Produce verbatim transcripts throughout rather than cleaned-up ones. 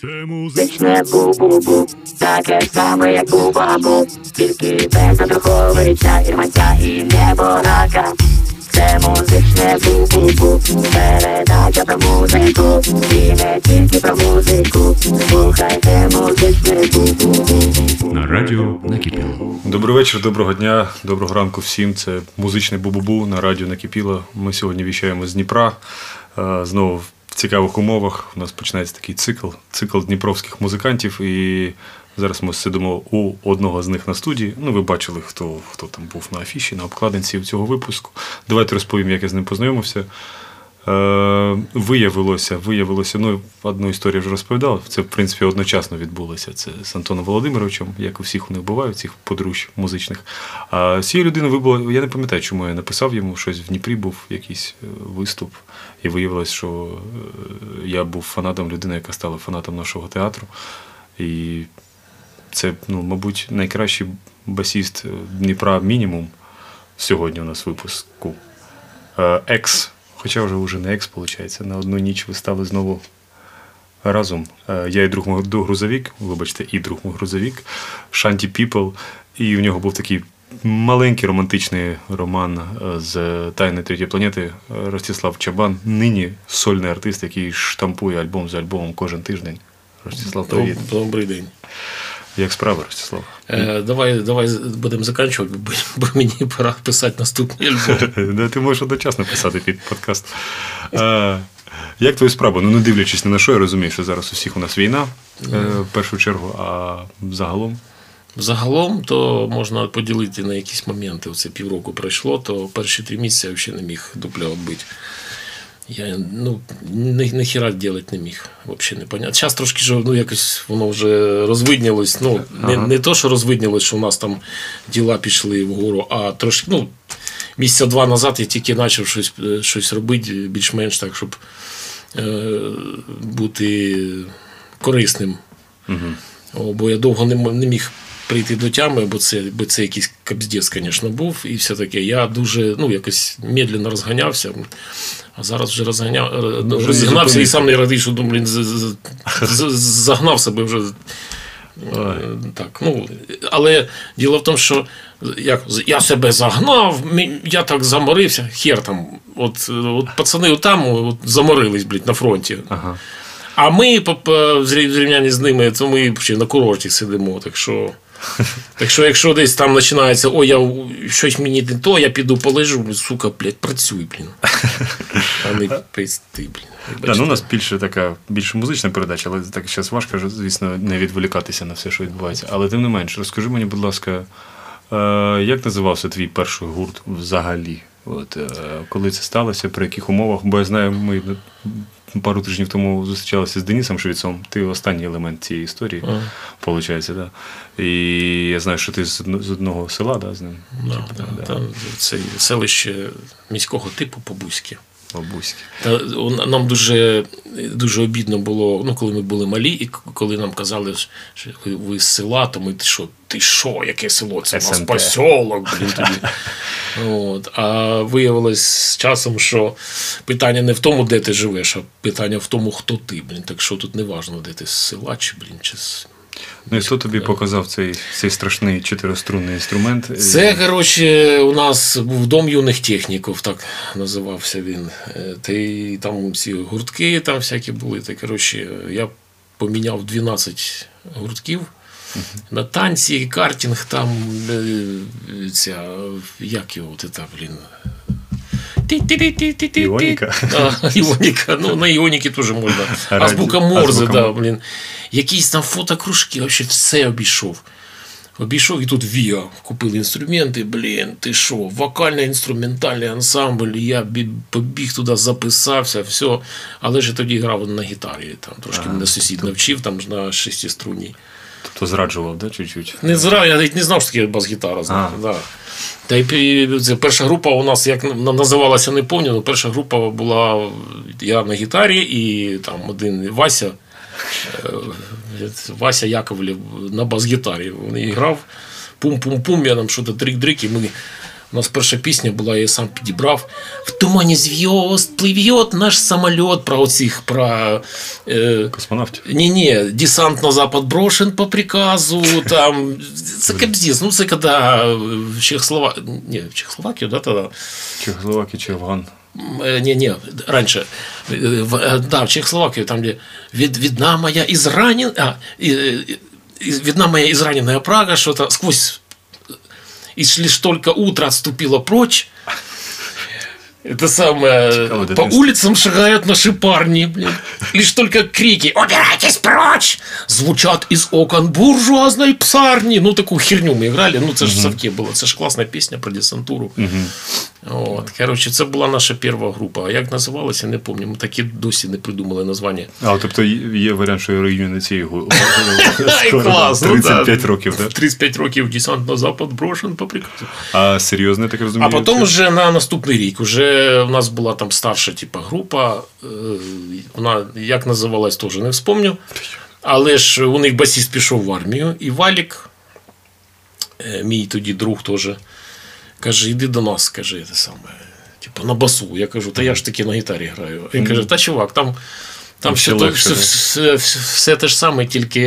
Це музичне бубубу, таке саме, як у бабу, тільки без Андруховича, Ірмаця і Неборака. Це музичне бубубу, передача про музику, і не тільки про музику, слухайте музичне бубубу. На радіо Накипіло. Добрий вечір, доброго дня, доброго ранку всім. Це музичне бубубу на радіо Накипіло. Ми сьогодні віщаємо з Дніпра, знову в цікавих умовах. У нас починається такий цикл, цикл дніпровських музикантів, і зараз ми сидимо у одного з них на студії. Ну, ви бачили, хто, хто там був на афіші, на обкладинці цього випуску. Давайте розповім, як я з ним познайомився. Е, виявилося, виявилося, ну, одну історію вже розповідав, це, в принципі, одночасно відбулося. Це з Антоном Володимировичем, як у всіх у них буває, цих подруж музичних. А з цією людиною вибуло, я не пам'ятаю, чому я написав йому, щось в Дніпрі був якийсь виступ. І виявилось, що я був фанатом людини, яка стала фанатом нашого театру. І це, ну, мабуть, найкращий басіст Дніпра мінімум сьогодні у нас випуску. Екс, хоча вже вже не екс, виходить, на одну ніч ви стали знову разом. Я і друг мій грузовик, вибачте, і друг мій грузовик, Shanti People, і в нього був такий маленький романтичний роман з «Тайни третьої планети». Ростислав Чабан, нині сольний артист, який штампує альбом за альбомом кожен тиждень. Ростислав, привіт. Добрий день. Як справи, Ростислав? Е, давай, давай будемо закінчувати, бо, бо мені пора писати наступний альбом. Ти можеш одночасно писати під подкаст. Е, як твої справи? Ну, не дивлячись не на що, я розумію, що зараз у всіх у нас війна, е, в першу чергу, а загалом? Загалом, то можна поділити на якісь моменти. Оце півроку пройшло, то перші три місяці я взагалі не міг дупля відбити. Я, ну, нахіра делать не міг, взагалі непонятно. Зараз трошки ж, ну, якось воно вже розвиднялось, ну, ага. не, не то, що розвиднялось, що у нас там діла пішли вгору, а трошки, ну, місяця два назад я тільки почав щось, щось робити, більш-менш так, щоб е, бути корисним. Угу. О, бо я довго не, не міг прийти до тями, бо це, бо це якийсь кабздець, звісно, був, і все таке. Я дуже, ну, якось медленно розганявся. А зараз вже розганяв, ну, розігнався і сам не радий, що думаю, загнав себе вже. Так, ну, але діло в тому, що як, я себе загнав, я так заморився, хер там, от, от пацани там от, заморились, блядь, на фронті. Ага. А ми, в зрівнянні з ними, то ми ще на курорті сидимо, так що... Так що, якщо десь там починається, о, я щось мені не то, я піду полежу, сука, блядь, працюй, блін. А не пизди, блін. Да, ну, у нас більше така, більше музична передача, але так зараз важко, звісно, не відволікатися на все, що відбувається. Але тим не менш, розкажи мені, будь ласка, як називався твій перший гурт взагалі? От, коли це сталося, при яких умовах? Бо я знаю, ми пару тижнів тому зустрічалися з Денисом Швіцом. Ти останній елемент цієї історії, ага. Получається, да. І я знаю, що ти з одного села, да, з ним? Да, типу, да, да. Там це селище міського типу Побузьке. Побузьке. Та, нам дуже, дуже обідно було, ну, коли ми були малі, і коли нам казали, що ви з села, то ми, ти що, ти що, яке село? Це у нас посілок, блін, тобі. От. А виявилось з часом, що питання не в тому, де ти живеш, а питання в тому, хто ти, блін. Так що тут не важливо, де ти з села, чи, блін, чи з... Ну і хто тобі показав цей, цей страшний чотириструнний інструмент? Це, коротше, у нас був дом юних техніків, так називався він. Та й там всі гуртки там всякі були. Та, коротше, я поміняв дванадцять гуртків. Uh-huh. На танці, картинг, там ця, як його, ти та, блін, Іоніка. А, Іоніка. Ну, на Іоніки теж можна. Азбука Морзе, Азбука... да, блін. Якісь там фотокружки, вообще все обійшов. Обійшов, і тут Віа купили інструменти, блін, ти що, вокально-інструментальний ансамбль, я побіг туди, записався, все. Але ж тоді грав на гітарі, там трошки а, мене сусід то... навчив, там на шестиструнній. Тобто зраджував, да, чуть-чуть? Не зраджував, я навіть не знав, що таке бас-гітара, знав, да. Та й перша група у нас, як називалася, не пам'ятаю, але перша група була я на гітарі і там один Вася, Вася Яковлев на бас-гітарі. Він грав, пум-пум-пум, я нам щось трик-дрик, і ми У нас перша пісня була, я сам підібрав. В тумані зв'язд пливет наш самоліт. Про оцих, про... Е, космонавтів? Ні-ні, десант на запад брошен по приказу. Там, це кабзіс. Ну, це коли в Чехословакію, ні, в Чехословакію, да, тоді? Чехословакію чи Афган? Ні-ні, раніше. В, да, в Чехословакію, там, де від, відна моя ізранена... А, і, «Видна моя израненная Прага», что-то сквозь... «И лишь только утро отступило прочь». Это самое... Чикаго, «По улицам шагают наши парни». Блин. «Лишь только крики «Убирайтесь прочь!» звучат из окон буржуазной псарни». Ну, такую херню мы играли. Ну, это же угу. в совке было. Это же классная песня про десантуру. Угу. Вот. Короче, это была наша первая группа. А как называлась, я не помню. Мы так и досі не придумали название. А, тобто є варіант, що реюніон цієї групи. тридцять п'ять років, да? тридцять п'ять років десант на запад брошен по приказу. А серйозно, я так розумію? А потім вже на наступний рік вже у нас була там старша типа, група, вона як називалась, теж не вспомню, але ж у них басіст пішов в армію, і Валік, мій тоді друг теж, каже, іди до нас, каже, те саме, типу, на басу. Я кажу, та я ж таки на гітарі граю. Він каже, та чувак, там, там все, то, все, все, все те ж саме, тільки,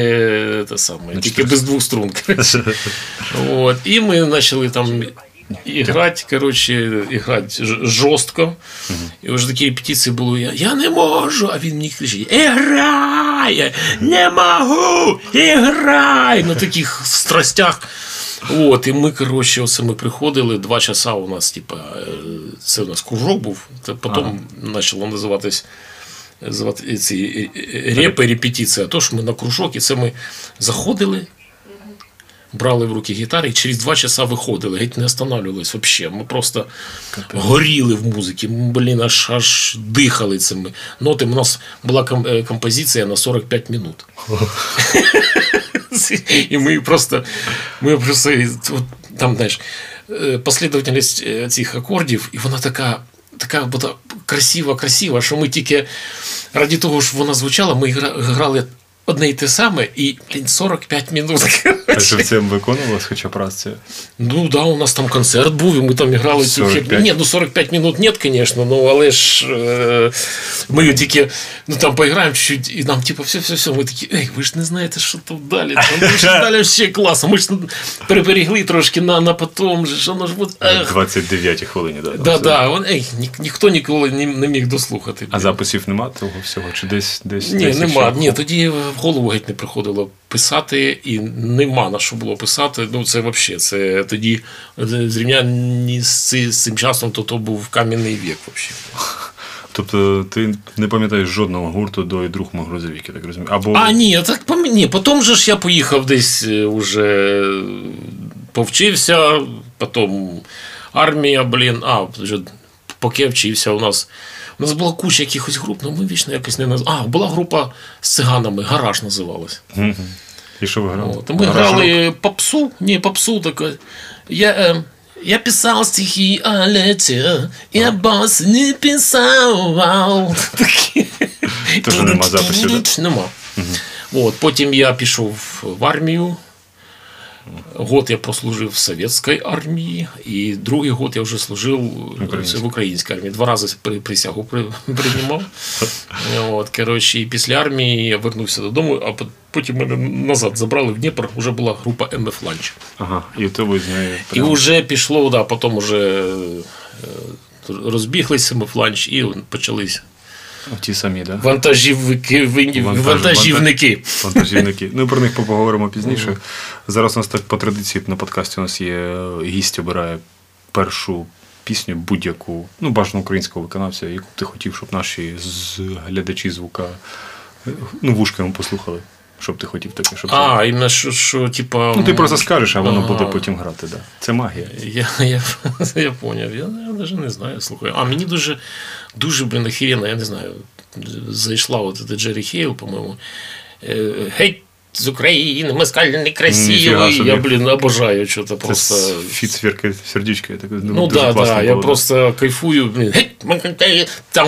те саме, тільки без двох струн. От. І ми почали там... Іграти, коротше, іграти жорстко. Угу. І вже такі репетиції були, я, я не можу, а він мені кричить, іграй, не можу, іграй, на таких страстях. От, і ми, коротше, оце ми приходили, два часа у нас, типа, це у нас кружок був, потім почало називатись звати, ці репи, репетиція, то що ми на кружок, і це ми заходили, брали в руки гітари і через два часа виходили, геть не останавливались вообще. Ми просто Капель. горіли в музиці, ми, блін, аж, аж дихали цими нотами. У нас була композиція на сорок п'ять минут. І ми просто, ми просто там, знаєш, послідовність цих акордів, і вона така, така красива-красива, що ми тільки раді того, що вона звучала, ми грали одне і те саме, і блін, сорок п'ять минут. А що це виконувалось хоча б раз це? Ну, да, у нас там концерт був, і ми там грали цю херню. Ні, ну сорок п'ять минут нет, конечно, ну, але ж е- ми тільки, ну, там поіграємо чуть-чуть, і нам, типу, все-все-все, ми такі, ей, ви ж не знаєте, що тут далі, там, ви ж далі ще класно, ми ж переберегли трошки на, на потом, же, що воно ж буде, ех. двадцять дев'ятій хвилині, да. Да, да, вон, ей, ні, ніхто ніколи не, не міг дослухати. А записів нема того всього, чи десь, десь? Ні, десь нема, ні, тоді в голову геть не приходило писати, і нема на що було писати. Ну, це взагалі, це тоді зрівнянні з, з цим часом, то то був кам'яний вік взагалі. Тобто ти не пам'ятаєш жодного гурту до «І Друг Мій Грузовик», я так розумію? Або... А, ні, так пам'ятаю. Потім же ж я поїхав десь, уже повчився, потім армія, блін, а, вже поки вчився у нас. У нас була куча якихось груп, але ми вічно якось не назвали. А, була група з циганами, «Гараж» називалась. Угу. І що ви грали? От, ми «Гараж» грали рук? Попсу, ні, попсу таке. Я, е, я писав стихи о леті, я бас не писав. Тож нема записів, так? Нема. Угу. От, потім я пішов в армію. Год я прослужив в совєтській армії, і другий год я вже служив в українській армії. Два рази присягу приймав. От, коротше, і після армії я вернувся додому, а потім мене назад забрали в Дніпро, вже була група «ем еф ланч». Ага, і то ви з нею... І вже пішло, да, потім вже розбіглися «ем еф ланч» і почались... Ті самі, да? Вантажівники. Вантаж... Вантажівники. Вантажівники. Ну, про них поговоримо пізніше. Mm-hmm. Зараз у нас так по традиції на подкасті у нас є гість обирає першу пісню, будь-яку, ну, бажано українського виконавця, яку ти хотів, щоб наші глядачі звука, ну, вушками послухали. Щоб ти хотів таке, щоб... А, іменно, що, що, типа... Ну, ти просто скажеш, а воно ага. буде потім грати, да. Це магія. Я, я, я поняв. Я, я навіть не знаю, слухаю. А мені дуже, дуже, блін, охеренно, я не знаю, зайшла от це Джеррі Хейл, по-моєму. Геть з України, москаль некрасивий. Я, блін, обожаю, що-то просто... Це фіцвірка, сердючка, я так думаю, ну, дуже да, класно. Ну, да, да, я просто кайфую, блін, геть. Там,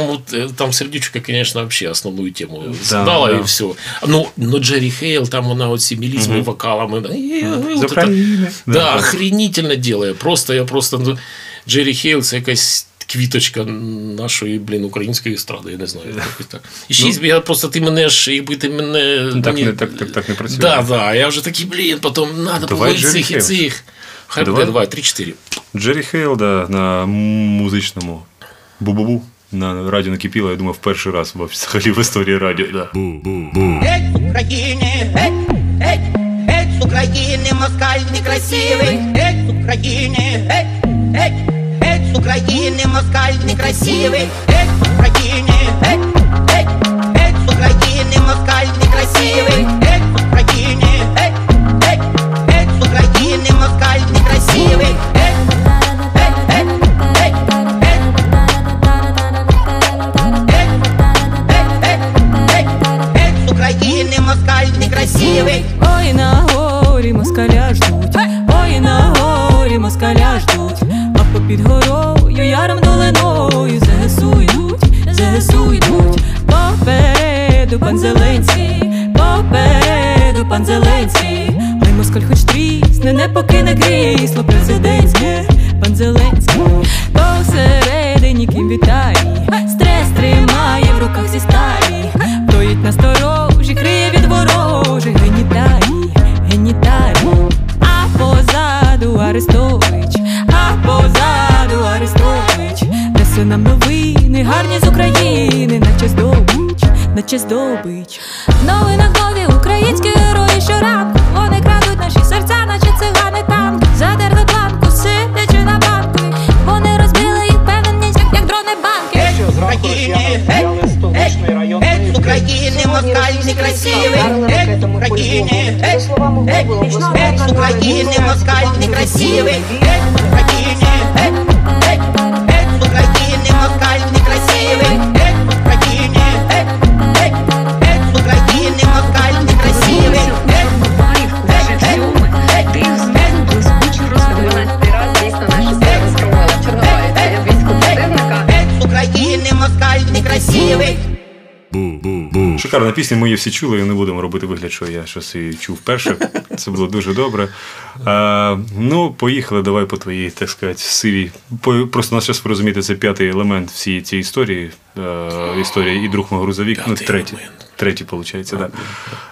там сердючка, конечно, вообще основную тему задала, да, да. и все. Но, но Джеррі Хейл, там она вот символизм и вокалом. И, вот это, да, да, охренительно делаю. Просто я просто... Джеррі Хейл – це якась квіточка нашої, блін, української естради, я не знаю. Якось так. І шість, ну, я просто, ти мене ж, якби ти мене... Так, мені... не, так, так, так не працює. Так, да, так, да, я вже такий, блін, потім треба поговорити цих і цих. Хай буде, давай, три-чотири. Джеррі Хейл, да, на музичному бубубу. На радіо «Накипіло», я думаю, в перший раз взагалі в історії радіо. Да. Геть з України, геть, геть, геть з України, москаль некрасивий. Геть з України, геть, геть, геть з України, москаль некрасивий. Геть з України, геть, геть, геть з України, москаль некрасивий. Геть з України, геть, геть, геть з України, москаль некрасивий. Ой, на горі москаля ждуть, ой, на горі москаля ждуть, а попід горою яром долиною ЗСУ йдуть, ЗСУ йдуть. Попереду Панзеленський, попереду Панзеленський, хай москаль хоч трісне, не покине крісло президентське. Панзеленський посередині кім вітає, стрес тримає в руках зі сталі, стоїть на сторожі, криє від ворожих геніталій, геніталій. А позаду Арестович, а позаду Арестович, несе нам новини гарні з України, наче здобич, наче здобич. В новинах нові українські герої щоранку, вони крадуть наші серця, наче цигани танки. Задерли планку, сидячи на банку, вони розбили їх певненість, як, як дрони банки. Що зранку росіяни взяли столичний район Украины, москаль некрасивый, эй, Украины, эй, эй, Украины, москаль некрасивый, эй, Украины, эй, эй, эй, Украины, москаль некрасивый, эй, Украины, эй, эй, эй, Украины, москаль некрасивый, эй, эй, эй, ты их знаешь, ты звучишь русского двенадцятий раз здесь на нашей земле скрывала Черновая, это військового противника, эй, Украины, москаль некрасивый. Шикарна пісня, ми її всі чули, і не будемо робити вигляд, що я щось її чув вперше. Це було дуже добре. А, ну, поїхали, давай по твоїй, так сказати, сивій. Просто нас зараз порозуміти, це п'ятий елемент всієї цієї історії. А, історія «І друг мій грузовик», ну, третій, третій, виходить, так. Да.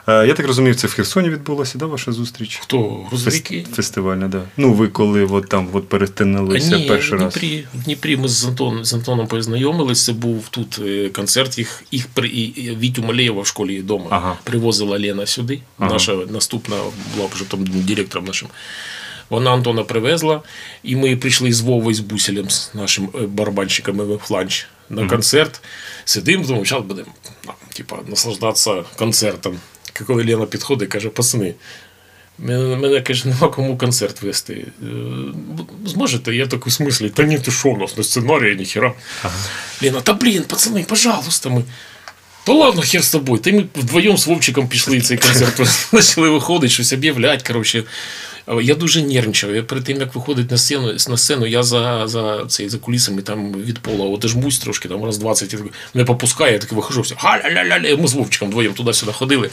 А, я так розумів, це в Херсоні відбулася, да, ваша зустріч? Хто? Грузовики? Фестивальна, так. Да. Ну, ви коли от там от перетинулися перший раз? Ні, в Дніпрі ми з, Антон, з Антоном познайомилися, це був тут концерт, їх, їх при, і, Вітю Малеєва в школі вдома, ага, привозила Лена сюди, ага, наша наступна була вже там директором нашим. Вона Антона привезла, і ми прийшли з Вовою, з Бусілем, з нашим барабанщиком «ем еф-ланч» на mm-hmm. концерт. Сидимо, думаю, зараз будемо, типа, наслаждатися концертом. Коли Лена підходить, каже: пацани, мене, мене каже, нема кому концерт вести. Зможете? Я так у смислі, та ні, ти що, у нас на сценарії, ніхера. Ага. Лена: та блін, пацани, пожалуйста. Ми. Та ладно, хер з тобою. Та ми вдвоєм з Вовчиком пішли цей концерт. Почали виходити, щось об'являть, коротше. Я дуже нервничав. Я перед тим, як виходить на сцену, на сцену я за, за, цей, за кулісами там від пола одежмусь трошки, там раз двадцять, мене попускає, я таки вихожу, все, галя-ля-ля-ля, ми з Вовчиком вдвоєм туди-сюди ходили.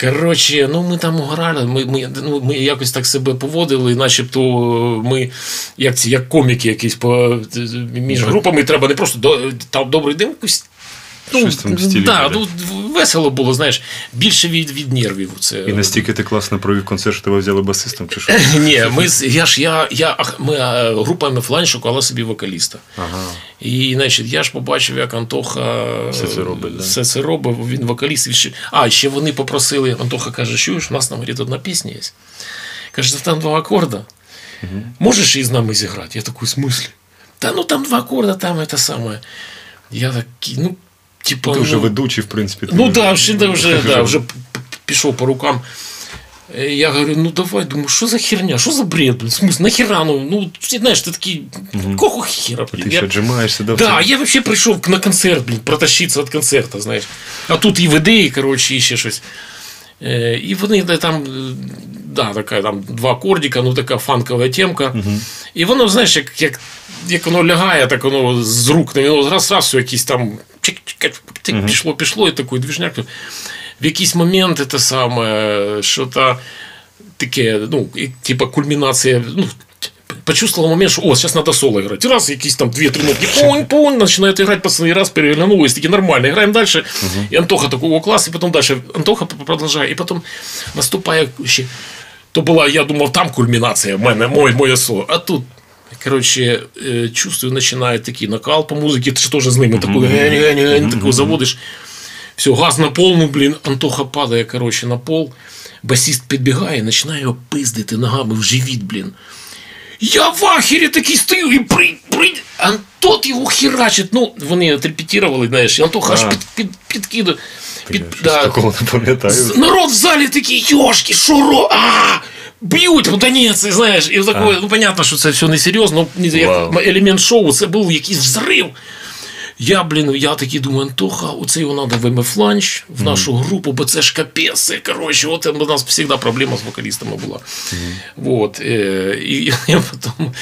Коротше, ну ми там грали, ми, ми, ну, ми якось так себе поводили, начебто ми, як ці, як коміки якісь, по, між групами треба не просто до, там добрий день, якось. Ну, да, ну, весело було, знаєш, більше від, від нервів. Це... І настільки ти класно провів концерт, що тебе взяли басистом, чи що? Ні, ми, я ж, я, я, ми, група «ем еф-ланч» шукала собі вокаліста. Ага. І, значить, я ж побачив, як Антоха все це робить, да? Все це робив, він вокаліст. Він ще... А, ще вони попросили, Антоха каже: чуєш, у нас там, говорить, одна пісня є. Каже, там два акорда, угу, можеш її з нами зіграти? Я такий, в смислі? Та ну там два акорда, там це саме. Я такий, ну, типа, ти вже ну, ведучий, в принципі. Ну так, да, вже, вже, да, вже пішов по рукам. Я говорю, ну давай, думаю, що за херня, що за бред, смысл, нахера, ну, ну, знаєш, ти такий, угу, кого хера, блін. Ти я... що, джимаєшся, да? Да, я взагалі прийшов на концерт, блін, протащитися від концерту, знаєш. А тут і веде, і, коротше, і ще щось. І вони там, да, така, там два акордика, ну така фанкова темка. Угу. І воно, знаєш, як, як, як воно лягає, так воно з рук, воно раз, раз, якісь там, чик-чик-чик, пішло, пішло, і такий двіжняк. В якийсь момент це саме, що-то таке, ну, типа кульмінація, ну, почувствовал момент, что о, сейчас надо соло играть. И раз, какие-то там две-три нотки, пунь-пунь, начинают играть пацаны, и раз переглянулись, такие нормально, играем дальше. Угу. И Антоха такого класса, и потом дальше Антоха продолжает, и потом наступая вообще, то была, я думал, там кульминация, мой, мой соло, а тут... Короче, чувствую, начинает такие накал по музыке, ты же тоже с ними такой, такой заводишь. Все, газ на полну, блин, Антоха падает, короче, на пол. Басист підбігає, починає його пиздити ногами в живіт, блін. Я в ахері такий стою і при, при... Антон його херачить. Ну, вони отрепетірували, знаєш, і Антоха аж під, під, підкидує. Під, да. Такого не пам'ятаю. Народ в залі такий, йошки, шуро, а б'ють, ну, Донець, знаєш. І такое, ну, понятно, що це все не серйозно, елемент шоу, це був якийсь взрив. Я, блін, я такий думаю, Антоха, оце його треба в ем еф-ланч, в нашу групу, бо це ж капець, коротше, от у нас завжди проблема з вокалістами була. Mm-hmm. От, і, і, потім,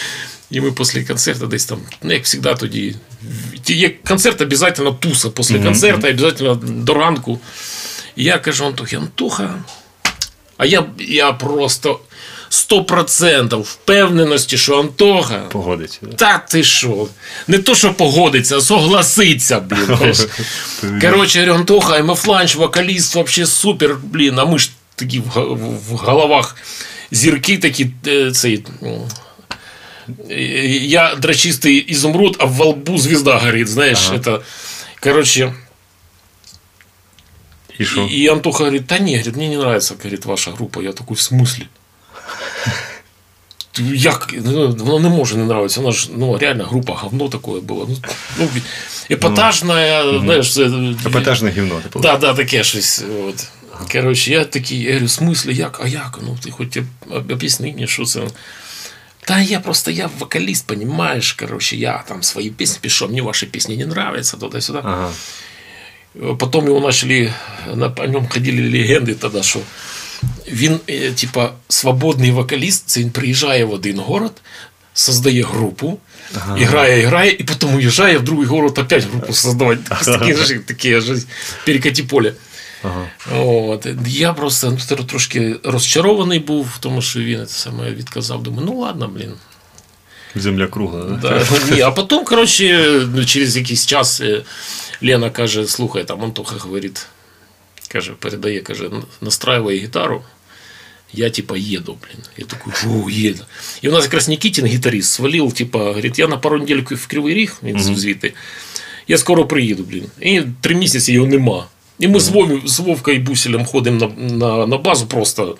і ми після концерту десь там, ну, як завжди тоді, концерт обов'язково туса, після концерту обов'язково до ранку. І я кажу Антохі, Антоха, а я, я просто... Сто процентів впевненості, що Антоха... Погодиться. Да? Та ти що? Не то, що погодиться, а согласиться, блін. Коротше, я говорю, Антоха, ем еф-ланч, вокаліст, взагалі супер, блін. А ми ж такі в, в, в головах зірки такі, цей... Я дрочистий ізумруд, а в лбу звізда горить, знаєш, ага. Это... Коротше... І, і Антоха говорить, та ні, говорит, мені не подобається, говорить, ваша група. Я такий, в смислі? Як? Воно не може не нравитися. Вона ж, ну, реально група говно такое було. Ну, епатажне, ну, знаєш, це... Епатажне гівно. Так, да, да, таке щось. От. Коротше, я такий, я говорю, в смислі, як? А як? Ну, ти хоч об'ясни мені, що це... Та я просто, я вокаліст, понимаєш, коротше, я там свої пісні пишу, мені ваші пісні не нравляться, туди-сюди. Ага. Потім його почали, по ньому ходили легенди тоді, що... Він, типа, свободний вокаліст, це він приїжджає в один город, создає групу, ага. Іграє, іграє, і потім уїжджає в другий город, опять групу создавати. Такі ж, такі ж перекаті поля. Ага. От. Я просто ну, трошки розчарований був, тому що він це саме відказав. Думаю, ну ладно, блін. Земля кругла, да? Да. Ні, а потім, коротше, через якийсь час Лена каже, слухай, там Антоха говорить, каже, передає, каже, настраювай гітару, я, типа, еду, блин. Я такой, о, еду. И у нас как раз Никитин, гитарист, свалил, типа, говорит, я на пару недель в Кривий Ріг, він mm-hmm. звідти, я скоро приїду, блин. І три місяці його нема. І ми mm-hmm. з Вовкою і Бусілем ходимо на, на, на базу просто,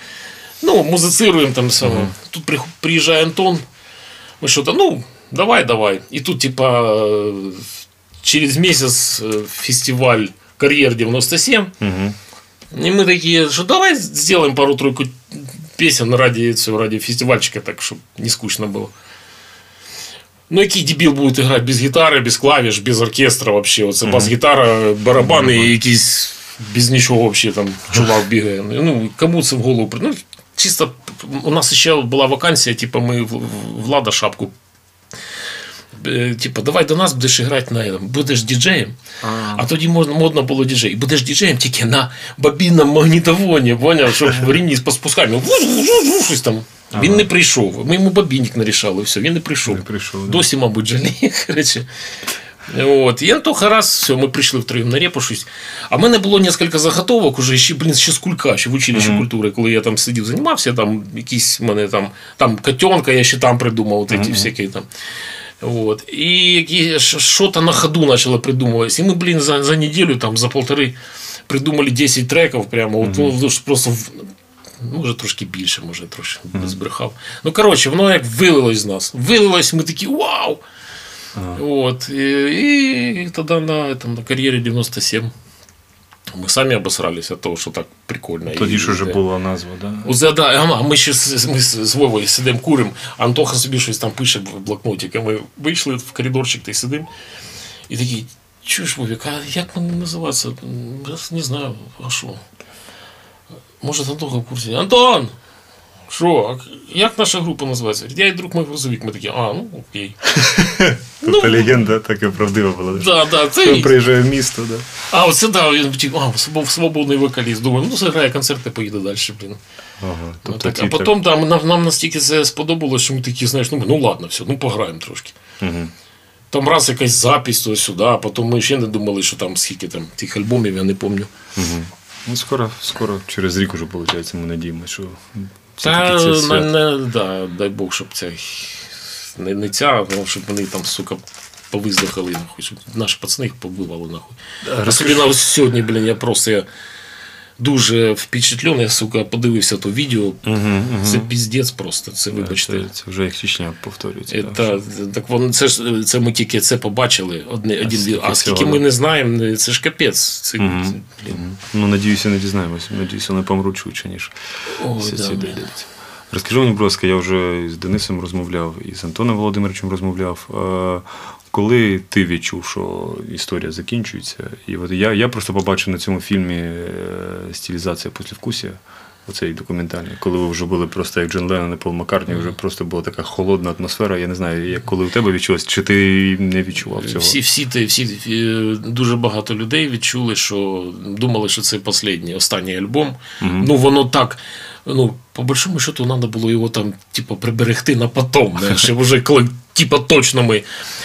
ну, музицируємо там саме. Mm-hmm. Тут приїжджає Антон, ми щось, ну, давай, давай. І тут, типа, через місяць фестиваль «Карьер дев'яносто сім». Угу. И мы такие, что давай сделаем пару-тройку песен ради, ради фестивальчика, так, чтобы не скучно было. Ну, який дебил будет играть без гитары, без клавиш, без оркестра вообще? Вот, угу. Бас-гитара, барабаны угу. и якийсь без ничего вообще там чувак бегает. Ну, кому це в голову прийде? Ну, чисто у нас еще была вакансия, типа мы Влада шапку типа, давай до нас будеш грати на этом, будеш діджеєм, а, а тоді можна, модно було діджей. Будеш діджеєм тільки на бобінному магнітофоні, поняв, що в рівні з паспусками. Щось там. Ага. Він не прийшов. Ми йому бобінник нарішали, все, він не прийшов. Не прийшов да. Досі, мабуть, жаліє, коротше. От. І Антоха раз, все, ми прийшли втроєм на репу щось. А в мене було кілька заготовок уже, ще, блін, ще з кулька, ще в училищі mm-hmm. культури, коли я там сидів, займався, там якісь в мене там, там котенка, я ще там придумав, от mm-hmm. ці всякі там. Вот. И что-то на ходу начало придумывать. И мы, блин, за, за неделю, там, за полторы придумали десять треков прямо. Вот, mm-hmm. ну, просто, ну, уже трошки більше, може, трошки mm-hmm. збрехав. Ну, короче, воно як вилилось з нас. Вилилось, ми такі, вау! Mm-hmm. Вот. И, и тогда на, там, на кар'єрі дев'яносто сім. Ми самі обосрались от того, що так прикольно. Тоді ж уже була назва, да? Узе, да. А ми ще ми з Вовою сидимо, куримо. Антоха собі щось там пише в блокноті. Ми вийшли в коридорчик та й сидимо. І такий, чуєш, Вовік, а як нам називатися? Я не знаю, а що? Може, Антоха в курсі. Антон! Що, як наша група називається? Я і друг мій грузовик. Ми такі, а, ну окей. Тобто легенда так і правдива була. Він приїжджає в місто. А, оце так, він такий, а, свободний вокаліст. Думаю, ну зіграє концерт і поїде далі, блін. А потім нам настільки це сподобалося, що ми такі, знаєш, ну ладно, все, ну пограємо трошки. Там раз якась запись туди-сюди, а потім ми ще не думали, що там скільки там тих альбомів, я не пам'ятаю. Ну, скоро, скоро, через рік уже, виходить, ми надіємося, що все-таки це свят. Не, не, да, дай Бог, щоб ця, не, не ця, щоб вони там, сука, повиздихали, нахуй, щоб наші пацани їх побивали, нахуй. Да, особливо ось сьогодні, блін, я просто я дуже впечатлений, сука, подивився то відео, угу, це угу. Піздець просто, це, вибачте. Це, це вже як Чечня повторюється. Та, так, воно, це, ж, це ми тільки це побачили, одне, а, один, скільки а скільки ми не знаємо, це ж капець. Це, угу, блін. Угу. Ну, надіюся, не дізнаємося, надіюся, не помру чуче, ніж всі ці дивляться. Розкажи мені, будь ласка, я вже з Денисом розмовляв, і з Антоном Володимировичем розмовляв. Коли ти відчув, що історія закінчується, і от я, я просто побачив на цьому фільмі «Стилізація послевкусія», оцей документальний, коли ви вже були просто як Джон Леннон і Пол Маккартні, вже просто була така холодна атмосфера, я не знаю, як коли у тебе відчулося, чи ти не відчував цього? Всі, всі, всі, дуже багато людей відчули, що думали, що це останній, останній альбом, угу. Ну воно так... Ну, по большому счету, треба було його там, типу, приберегти на потом, щоб вже коли, типу, точно ми...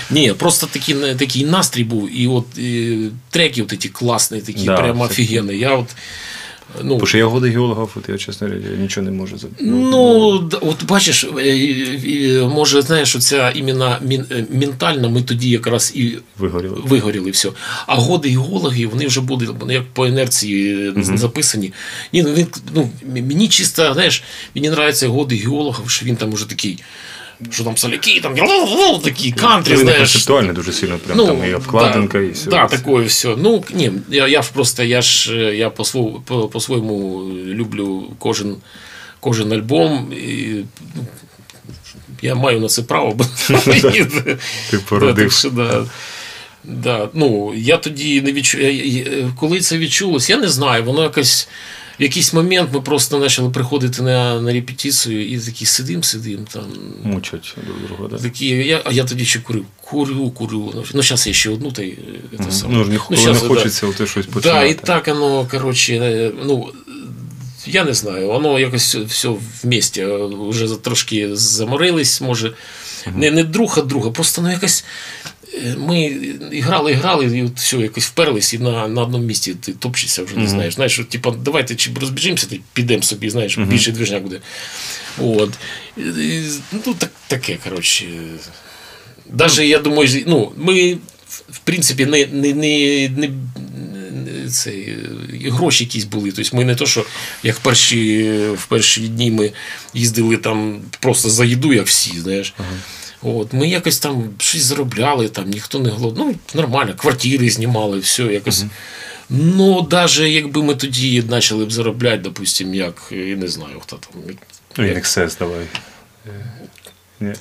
Ні, просто такий, такий настрій був, і от і треки от ці класні, такі, да, прямо офігенні. Я от... Ну, бо що я годи геологів, от я, чесно, я нічого не можу забути. Ну, от бачиш, може, знаєш, оця іменно ментально ми тоді якраз і вигоріли. Вигоріли все. А годи геологів, вони вже були як по інерції mm-hmm. записані. Ні, ну, він, ну, мені чисто, знаєш, мені подобаються годи геологів, що він там уже такий. Що там соляки, там такі кантрі, знаєш. Він концептуально дуже сильно, прям ну, там і обкладинка, да, і все. Так, да, таке все. Ну, ні, я, я ж просто, я ж, я по-своєму, по-своєму люблю кожен, кожен альбом. І, ну, я маю на це право, бо... Ти породив. Так, ну, я тоді не відчув... Коли це відчулось, я не знаю, воно якось... В якийсь момент ми просто почали приходити на, на репетицію і такі сидим-сидим там. Мучать до другого, да? Такі, я, а я тоді ще курив. Курю, курю. Ну, зараз я ще одну, та й це mm-hmm. саме. Ну, ж, ну, коли щас, не хочеться, да. Те щось починати. Так, да, і так воно, коротше, ну, я не знаю, воно якось все в місті. Вже трошки заморились, може. Mm-hmm. Не, не друг, а друга, просто, ну, якось... Ми грали, грали, і от все, якось вперлись, і на, на одному місці ти топчешся, вже не знаєш. Знаєш, от, типу, давайте чи розбіжимося, ти підемо собі, знаєш, uh-huh. більше движня буде. От. І, ну, так, таке, коротше. Даже, я думаю, ну, ми, в принципі, не, не, не, не це, гроші якісь були. Тобто ми не то, що як в перші, в перші дні ми їздили там просто за їду, як всі, знаєш. Uh-huh. От, ми якось там щось заробляли, там ніхто не голод. Ну, нормально, квартири знімали, все якось. Mm-hmm. Ну, навіть якби ми тоді почали б заробляти, допустим, як, я не знаю, хто там. Як... Excess, давай. Yeah.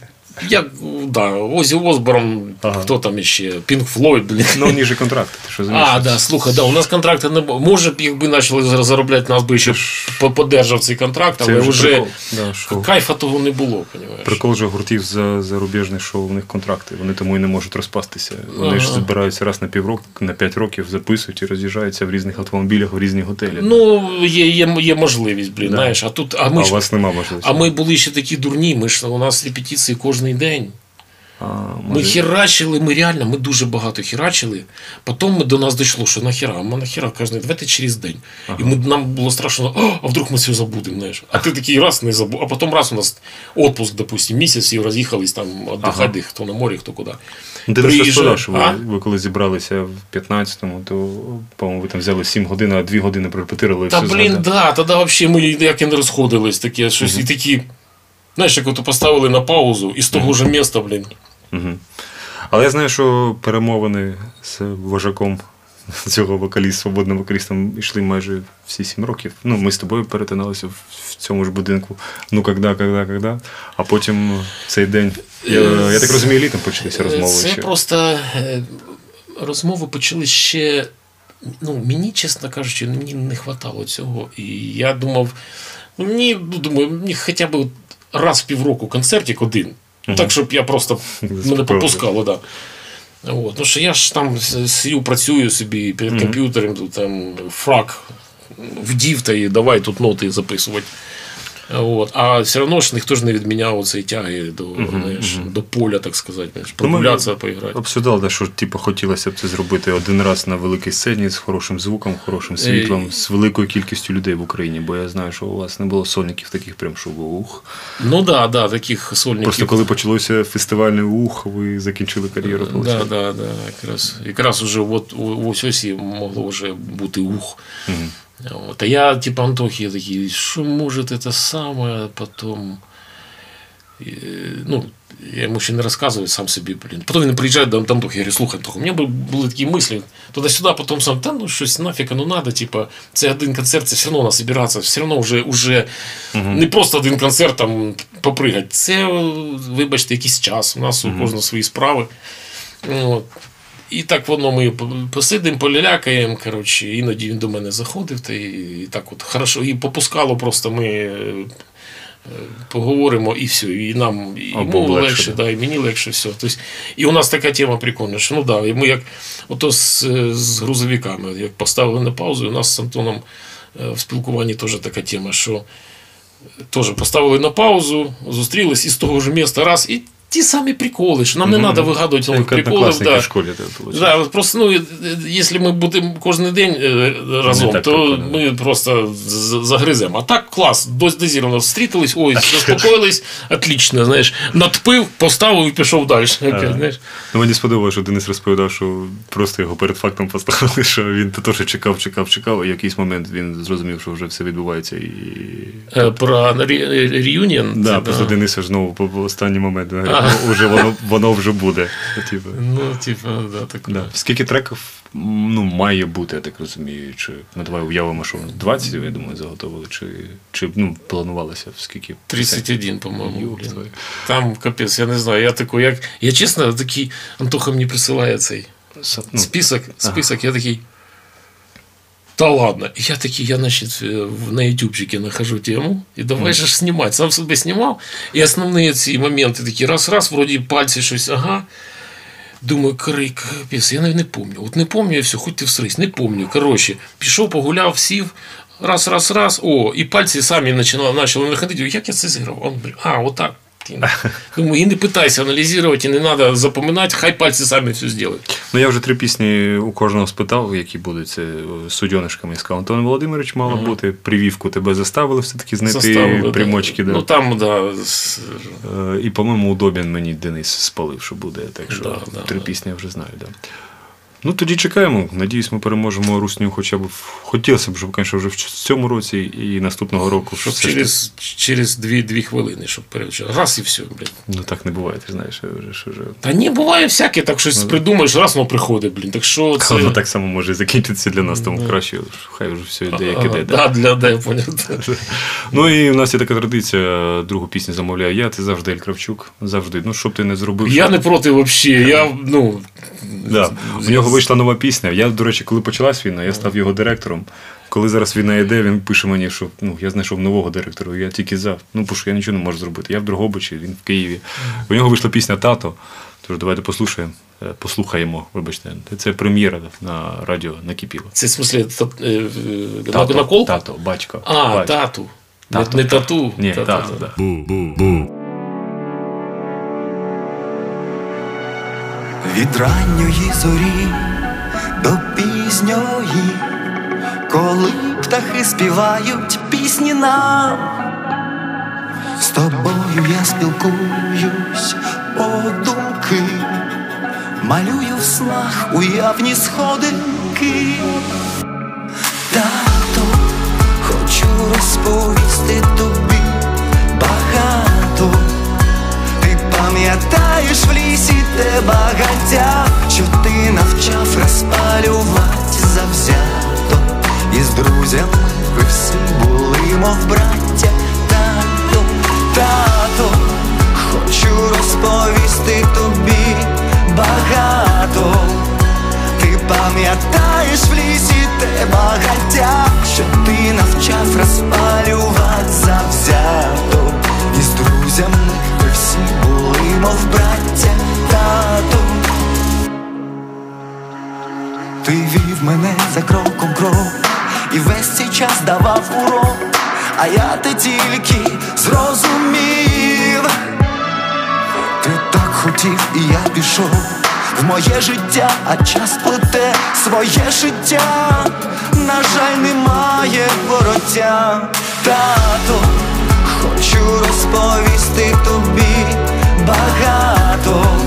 Як, да, Озі Осборн, ага. Хто там ще, Пінк Флойд, блін. Ну, вони ж контракти, ти що заміщаєш? А, да, слухай, да, у нас контракти не було. Може б їх би почали заробляти, нас би ще подержав цей контракт, але це вже да, кайфа того не було, розумієш? Прикол же гуртів за зарубіжних, що у них контракти, вони тому і не можуть розпастися. Вони ага. ж збираються раз на півроку, на п'ять років, записують і роз'їжджаються в різних автомобілях, в різні готелі. Ну, є, є, є можливість, блін, да. Знаєш, а тут, а ми а ж, у вас нема можливості. А ми були ще такі дурні, ми ж, у нас репетиції кожен день. А, ми херачили, ми реально, ми дуже багато херачили. Потім до нас дійшло, що нахера, ми нахера, кожен, давайте через день. Ага. І ми, нам було страшно, а вдруг ми все забудемо, знаєш. А ти такий раз не забув, а потім раз у нас відпуск, допустим, місяць, і роз'їхались там віддихати, ага. Хто на морі, хто куди. Ти вже сказав, ви, ви коли зібралися в п'ятнадцятому, то, по-моєму, ви там взяли сім годин, а дві години прорепетирували. Та, блін, так, да, тоді взагалі ми як і не розходились, таке щось, угу. І такі... Знаєш, як от поставили на паузу і з того mm-hmm. ж міста, блін. Mm-hmm. Але я знаю, що перемовини з вожаком цього вокаліста, свободним вокалістом, йшли майже всі сім років. Ну, ми з тобою перетиналися в цьому ж будинку. Ну, когда, когда, когда. А потім цей день, я, я так розумію, літом почалися розмови. Це ще. Просто розмови почали ще, ну, мені, чесно кажучи, мені не хватало цього. І я думав, Ну, мені, ну, думаю, мені хоча б раз в півроку концертик один. Угу. Так, щоб я просто мене попускало, да. От. Ну, що я ж там сію, працюю собі перед угу. комп'ютером, там фрак вдів та і давай тут ноти записувати. От. А все одно ж ніхто ж не відміняв цієї тяги до, uh-huh, знаєш, uh-huh. до поля, так сказати, прогулятися, ну, поіграти. Обсудили, що типу, хотілося б це зробити один раз на великій сцені з хорошим звуком, хорошим світлом, і... з великою кількістю людей в Україні, бо я знаю, що у вас не було сольників таких прям, що було ух. Ну так, да, да, таких сольників. Просто коли почалося фестивальне ух, ви закінчили кар'єру. Так, да, да, да, якраз, якраз уже от, ось ось могло вже бути ух. Uh-huh. Вот. А я, типа, Антохи, я такие, что может это самое потом, и, ну, я ему еще не рассказываю, сам себе, блин. Потом он приезжает до Антохи, я говорю, слухай, Антох, у меня были такие мысли, туда-сюда, потом сам, да, ну, что-то нафиг, ну, надо, типа, це один концерт, це все равно надо собираться, все равно уже, уже угу. не просто один концерт, там, попрыгать, це, вибачте, якийсь час, у нас угу. у кожного свої справи, вот. І так воно ми посидимо, полілякаємо, коротше, іноді він до мене заходив, та і, і так от хорошо, і попускало просто ми поговоримо і все, і нам, і йому легше, легше да, і мені легше все. Тобто, і у нас така тема прикольна, що ну да, ми як ото з, з грузовиками, як поставили на паузу, і у нас з Антоном в спілкуванні теж така тема, що теж поставили на паузу, зустрілись і з того ж міста раз, і ті самі приколи, що нам не треба mm-hmm. вигадувати нових приколів. Да. В школі, да, да, просто, ну, якщо ми будемо кожен день разом, то прикольно. Ми просто загриземо. А так клас, дозірно встрітились, ой, заспокоїлись, отлично, знаєш, надпив, поставив і пішов далі. Знаєш. Ну, мені сподобалося, що Денис розповідав, що просто його перед фактом поставили, що він теж чекав, чекав, чекав, а в якийсь момент він зрозумів, що вже все відбувається. І... Про реюніон? Так, да, просто Денис аж знову в останній момент. Ну, уже воно, воно вже буде. Типу. Ну, типу, да, так. Да. Скільки треків, ну, має бути, я так розумію, чи, ну, давай уявимо, що двадцять, я думаю, заготовили, чи, чи, ну, планувалося скільки? тридцять один, по-моєму. Там, капець, я не знаю, я такий, як, я чесно, такий, Антоха мені присилає цей ну, список, список, ага. я такий, та ладно. И я такие, я, значит, на ютубчике нахожу тему, и давай mm. же снимать. Сам себе снимал, и основные эти моменты такие, раз-раз, вроде пальцы, что-то, ага. Думаю, крик, пес, я навіть не помню. Вот не помню, я все, хоть ты всрысь, не помню. Короче, пішов, погуляв, сів, раз-раз-раз, о, и пальцы сами начали находить. Як я це зіграв? Он, блин, а, вот так. Думаю, і не питайся аналізувати, і не треба запам'ятати, хай пальці самі все зроблять. Ну, я вже три пісні у кожного спитав, які будуть це судьонишками. Сказав, Антон Володимирович, мало угу. бути, привівку тебе заставили все-таки знайти заставили, примочки. Да. Да. Ну, там, да. І, по-моєму, удобен мені Денис спалив, що буде. Так що да, да, три да. пісні я вже знаю. Да. Ну, тоді чекаємо. Надіюсь, ми переможемо русню хоча б, хотілося б, щоб, звісно, вже в цьому році і наступного року. Щоб через, через дві, дві хвилини, щоб перевчити. Раз і все, блін. Ну, так не буває, ти знаєш. Вже, що вже... Та ні, буває всяке, так щось ну, придумаєш, раз воно приходить, блін. Так що це... Воно так само може і закінчитися для нас, тому да. краще, хай вже все йде, як іде. Так, для, да, я поняв. Ну, і в нас є така традиція, другу пісню замовляю я, ти завжди Ель Кравчук, завжди. Ну, щоб ти не зробив... Я не проти взагалі, я, ну... В нього вийшла нова пісня. Я, до речі, коли почалась війна, я став його директором. Коли зараз війна йде, він пише мені, що ну, я знайшов нового директора, я тільки за. Ну, бо що я нічого не можу зробити. Я в Дрогобичі, він в Києві. У нього вийшла пісня «Тато». Тож давайте послухаємо. Послухаємо, вибачте. Це прем'єра на радіо «Накипіло». Це, в смислі, накол? Тато, батько. А, тату. Не тату. Ні, тато, так. Бу-бу-бу. Від ранньої зорі до пізньої, коли птахи співають пісні нам, з тобою я спілкуюсь по думки, малюю в снах уявні сходинки. Тату, хочу розповісти тобі багато. Пам'ятаєш, в лісі те багаття, що ти навчав розпалювати завзято. І з друзями ви всі були, мов браття. Тато, тато, хочу розповісти тобі багато. Ти пам'ятаєш, в лісі те багаття, що ти навчав розпалювати завзято. час давав урок, а я те тільки зрозумів. Ти так хотів, і я пішов в моє життя, а час плете своє життя. На жаль, немає вороття. Тато, хочу розповісти тобі багато.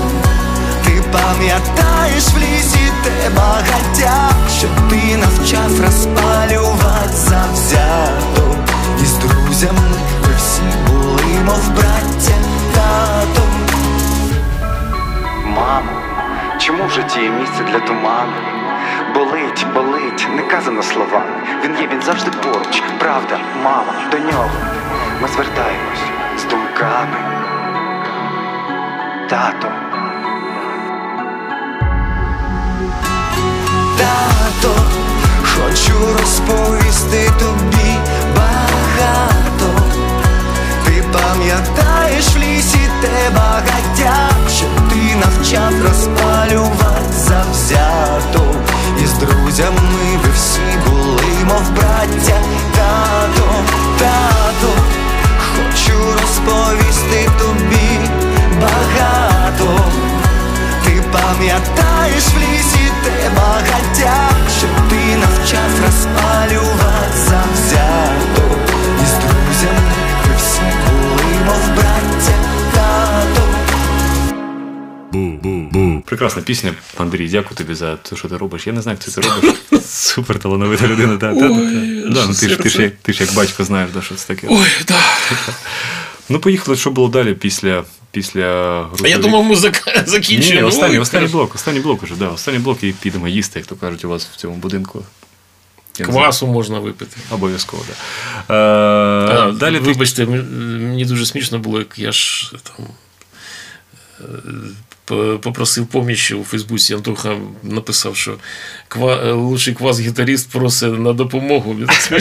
Ти пам'ятаєш в лісі те багаття, що ти навчав розпалювати завзято. І з друзями ми всі були, мов браття. Тато. Мамо, чому в житті є місце для туману? Болить, болить, не казано словами. Він є, він завжди поруч. Правда, мама, до нього ми звертаємось з думками. Тато. Тато, хочу розповісти тобі багато. Ти пам'ятаєш в лісі те багаття, що ти навчав розпалювати завзято. І з друзями ви всі були, мов браття. Тато, тато, хочу розповісти тобі багато. Ти пам'ятаєш в лісі те багаття, що ти навчав розпалювати завзято. І з друзями ви всі були, мов браття. Тато. Бу-бу-бу. Прекрасна пісня. Андрій, дякую тобі за те, що ти робиш. Я не знаю, як ти це робиш. Супер талановита людина. Да, ой, та, та, та. Да, ну, ти, ж, ти, ж, як, ти ж як батько знаєш, да, що це таке. Ой, да. Ну, поїхали, що було далі після, після грузовика. Я думав, ми закінчили. Ні, останній, останній блок, останній блок уже, да, останній блок і підемо їсти, як то кажуть, у вас в цьому будинку. Квасу можна випити. Обов'язково, так. Да. А, а, далі вибачте, ти... мені дуже смішно було, як я ж там... попросив поміч у Фейсбуці, Антоха написав, що ква... лучший квас-гітаріст просить на допомогу.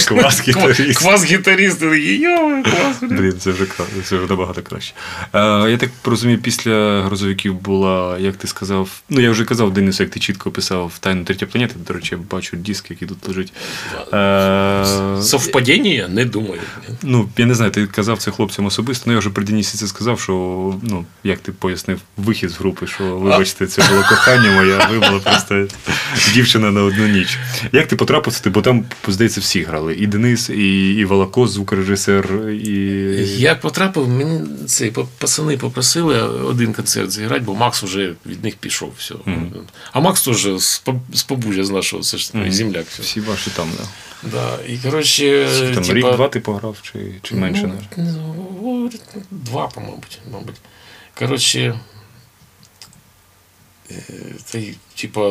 Квас-гітаріст. Квас-гітаріст. Йо, квас. Блін, це вже, це вже набагато краще. А, я так розумію, після грузовиків була, як ти сказав, ну я вже казав, Денису, як ти чітко писав, «Тайну третьої планети», до речі, я бачу диск, який тут лежить. А... Совпадіння? Не думаю. Ну, я не знаю, ти казав це хлопцям особисто, але я вже при Денисі це сказав, що, ну, як ти пояснив, вихід з групи, що, вибачте, це було кохання моє, а ви була просто дівчина на одну ніч. Як ти потрапив сюди? Бо там, здається, всі грали. І Денис, і, і Волокос, звукорежисер, і... Я потрапив, мені цей, пацани попросили один концерт зіграти, бо Макс вже від них пішов. Все. Mm-hmm. А Макс теж з побужжя з нашого, це ж mm-hmm. земляк. Все. Всі ваші там, так. Да. Да. І, коротше, там типа... рік-два ти пограв, чи, чи менше? Ну, два, мабуть. мабуть. Коротше... Це, типа,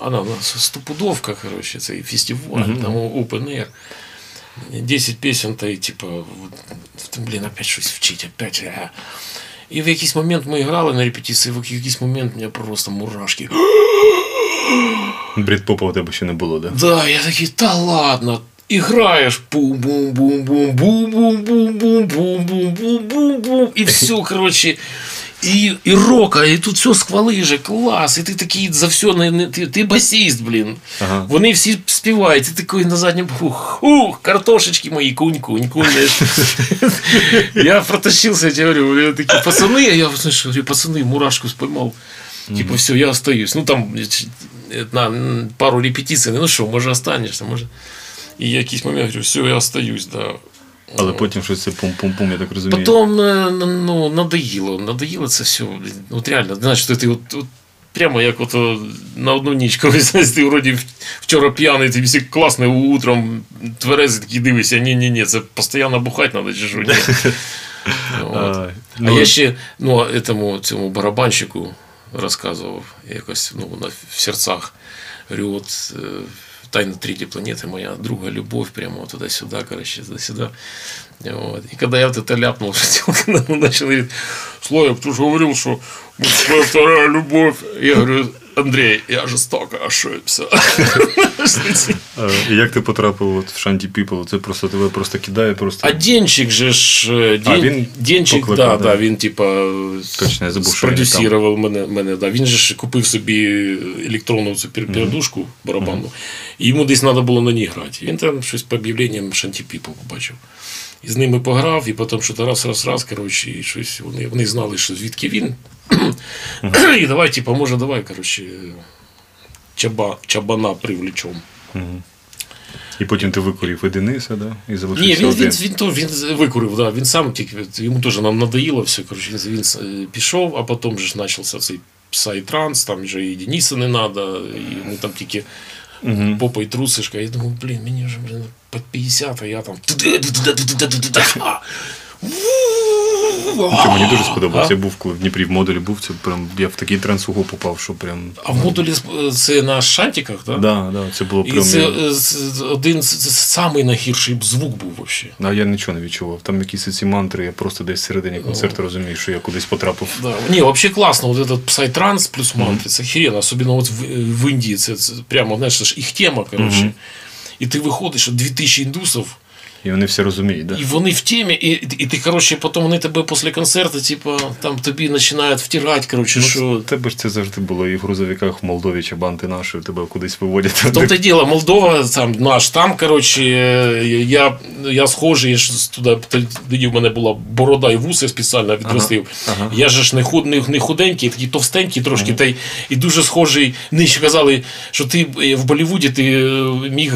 вона стопудовка, коротше, цей фестиваль, mm-hmm. там open air. десять пісень, та й, типа, блін, опять щось вчить, опять. А. І в якийсь момент ми грали на репетиції, в якийсь момент у мене просто мурашки. Брит-попа у тебе ще не було, да? Да, я такий, та ладно, і граєш, бум-бум-бум-бум-бум-бум-бум-бум-бум-бум-бум-бум-бум, і все, коротше. І, і рока, і тут все з хвалиже, клас, і ти такий за все, не, не, ти, ти басіст, блін. Ага. Вони всі співають, ти такий на задньому, хух, хух, картошечки мої, кунь-кунь, кунь. Я протащився, я говорю, я такий, пацани, я говорю, пацани, мурашку спіймав. Типа, все, я остаюсь. Ну, там на пару репетицій, ну що, може, останешся, може. І я якийсь момент говорю, все, я остаюсь, да. Але потім щось це пум-пум-пум, я так розумію. Потім, ну, надоїло, надоїло це все. От реально, знаєш, ти от, от прямо як от на одну ніч, колись, ти вроді вчора п'яний, ти всі класний, утром тверезий такий дивишся, ні-ні-ні, це постійно бухати треба, чи що? А я ще, ну, цьому барабанщику розказував, якось, ну, в серцях, говорю, от... «Тайна третьей планеты», моя друга любовь, прямо вот туда-сюда, короче, туда-сюда. Вот. И когда я вот это ляпнул, он начал говорить, «Славик, ты же говорил, что моя вторая любовь». Я говорю, Андрій, я жорстоко ошибся. Як ти потрапив от в Shanti People? Це просто тебе просто кидає просто. А Денчик же ж Ден... Денчик, покликав, да, да, да, він типа спродюсував мене, мене, да. Він же ж купив собі електронну цю передушку, барабанну. Mm-hmm. І йому десь треба було на ній грати. Він там щось по об'явленням Shanti People побачив. І з ними пограв, і потім що раз раз раз, коротше, і щось вони, вони знали, що звідки він. Uh-huh. І давай, типа, може, давай, коротше, чаба, чабана привлечем. Uh-huh. І потім ти викурив і Дениса, да? І залишився один. Ні, він, він, він, він викурив, да. Він сам тільки, йому теж нам надоїло все, коротше, він, він пішов, а потім же ж почався цей псай-транс, там же і Дениса не треба, і ми там тільки... Угу. Попа і трусишка. Я думаю, блін, мені вже блін, під п'ятдесят, а я там... Що мені дуже сподобалося. Я був, коли в Дніпрі в модулі був, це прям, я в такий трансуго попав, що прям... А в модулі це на шантиках, так? Так, так, це було прям... І це один, це найгірший звук був взагалі. А я нічого не відчував. Там якісь ці мантри, я просто десь всередині концерту розумію, що я кудись потрапив. Ні, взагалі класно, от цей псай-транс плюс мантри, це херено, особливо от в Індії, це прямо, знаєш, це ж їх тема, коротше. І ти виходиш, от дві тисячі індусів, і вони все розуміють, да? І вони в темі, і, і ти, коротше, потім вони тебе після концерту, типа, там тобі починають втирати, коротше, ну, що... У тебе ж це завжди було і в грузовиках в Молдові, Чабанти наші, тебе кудись виводять. В тому-то діло, Молдова, там, наш, там, коротше, я, я схожий, я ж туди, тоді в мене була борода і вуси спеціально відростив. Ага, ага. Я же ж не, худ, не, не худенький, такий товстенький трошки, ага. Та й, і дуже схожий, нижче казали, що ти в Боллівуді ти міг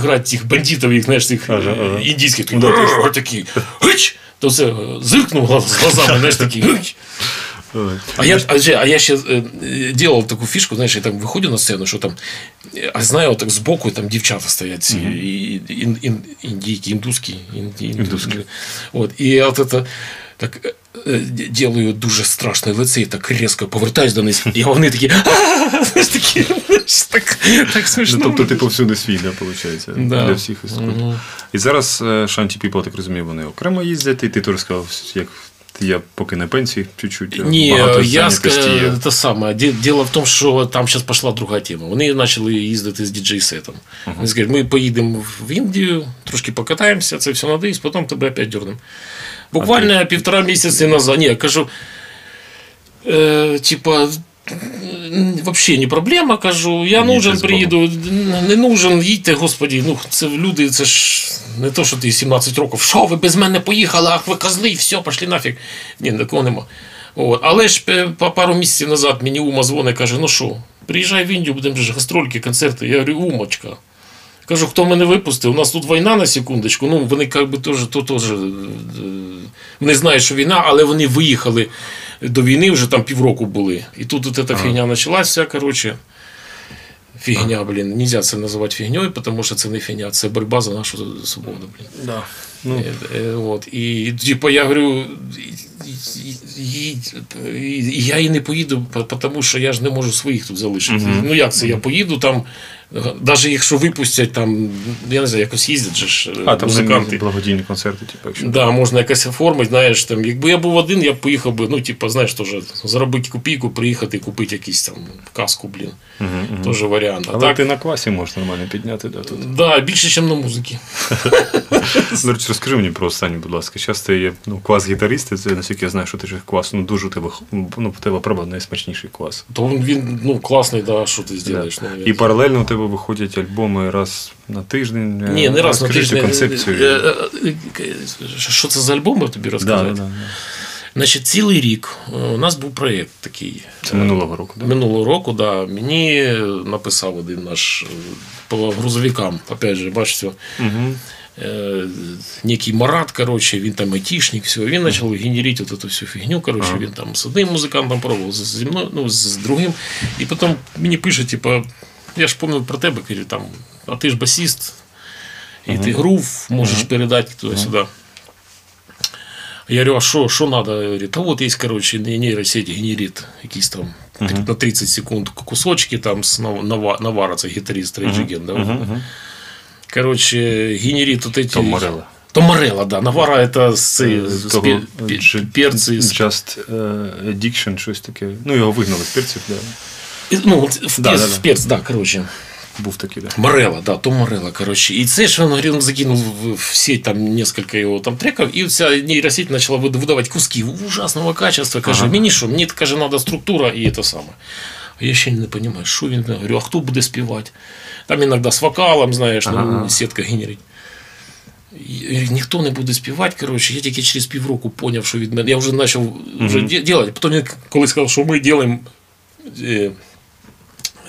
грати цих бандитів, їх, знаєш, цих... Ага, ага. Індійський такий, да, такий, гич, то це зиркнув з глазами, знаєш, такий, гич. А я, а, а я ще делав таку фішку, знаєш, я там виходив на сцену, що там, а знаю, отак збоку там дівчата стоять ці, mm-hmm. і, ін, ін, індійки, індуські, індійки, індуські. От, і от це, так, делаю дуже страшне лице, і так різко повертаюсь до них, і вони такі, знаєш, такі, так, так смішно. Ну, тобто ти повсюди свій, да, виходить, да. Для всіх історій. Mm-hmm. І зараз Shanti People, так розумію, вони окремо їздять, і ти теж сказав, як я поки на пенсії чуть-чуть. Ні, я сказав, те саме. Діло в тому, що там зараз пішла друга тема. Вони почали їздити з діджей-сетом. Uh-huh. Вони сказали, ми поїдемо в Індію, трошки покатаємося, це все надіюсь, потім тебе опять дюрнемо. Буквально а півтора місяці назад. Ні, я кажу, е, типа, вообще не проблема, кажу, я нужен, приїду, не нужен, їдьте, господі, ну, це люди, це ж не то, що ти сімнадцять років, що ви без мене поїхали, ах, ви козли, все, пішли нафіг. Ні, такого нема. От. Але ж по пару місяців назад мені Ума дзвонить, каже, ну що, приїжджай в Індію, будемо ж гастрольки, концерти. Я говорю, Умочка. Кажу, хто мене випустив, у нас тут війна на секундочку, ну, вони, як би, теж, то теж, не знають, що війна, але вони виїхали до війни, вже там півроку були. І тут от ця ага. фігня почалася, коротше, фігня, блін, нельзя це називати фігньою, тому що це не фігня, це боротьба за нашу свободу, блін. Да. Ну. От, і, типу, я говорю, я і не поїду, тому що я ж не можу своїх тут залишити. Uh-huh. Ну, як це, я поїду там, навіть якщо випустять там, я не знаю, якось їздять же ж а, музиканти. А, там благодійні концерти, типу, якщо. Так, да, можна якось оформити, знаєш, там, якби я був один, я б поїхав би, ну, типу, знаєш, теж, заробити копійку, приїхати, купити якийсь там каску, блін, uh-huh. теж варіант. Але так, ти на класі можеш нормально підняти, да, тут? Так, да, більше, ніж на музиці. Розкажи мені про останнє, будь ласка. Зараз ти є ну, клас-гітарист, це наскільки я знаю, що ти ж клас, ну дуже у тебе, ну, у тебе правда, найсмачніший клас. То він ну, класний, да, що ти зробиш. Да. І паралельно у тебе виходять альбоми раз на тиждень. Ні, не раз на тиждень. Концепцію. Що це за альбоми тобі розказати? Да, да, да. Значить, цілий рік у нас був проєкт такий. Це минулого року, так? Да? Минулого року, так. Да. Мені написав один наш по грузовикам, опять же, бачите. Угу. Некий Марат, короче, він там айтішник, все, він почав генерити от эту всю фігню, короче, він там з одним музикантом пробував, зі мною, ну, з другим, і потім мені пише, типа, я ж пам'ятаю про тебе, кажу, там, а ти ж басіст, і uh-huh. ти грув, можеш uh-huh. передати туди-сюди. Uh-huh. Я говорю, а що, що треба? Говорю, та от є, короче, нейросеть генерить якісь там uh-huh. на тридцять секунд кусочки, там, з Навара, це гітаріст, рейджиген, да? Uh-huh. Короче, генерит вот эти... Томарелла. Томарелла, да. Навара – это того... перцы. Just uh, Addiction, что-то такое. Ну, его выгнали с перцев, да. Ну, в, да, пес, да, в перс, да, короче. Був такий, да. Морелла, да, Томарелла, короче. І це ж він закинув в сеть там несколько його там треків, і вся нейросеть почала видавати куски ужасного качества. Каже, ага. мені що, мені, каже, треба структура і це саме. А я ще не розумію, що він, говорю, а хто буде співати? Там іноді з вокалом, знаєш, ага. ну, сітка генерить. Ніхто не буде співати, коротше, я тільки через півроку зрозумів, що від мене. Я вже почав mm-hmm. вже діяти. Дє... Потім я колись сказав, що ми робимо е...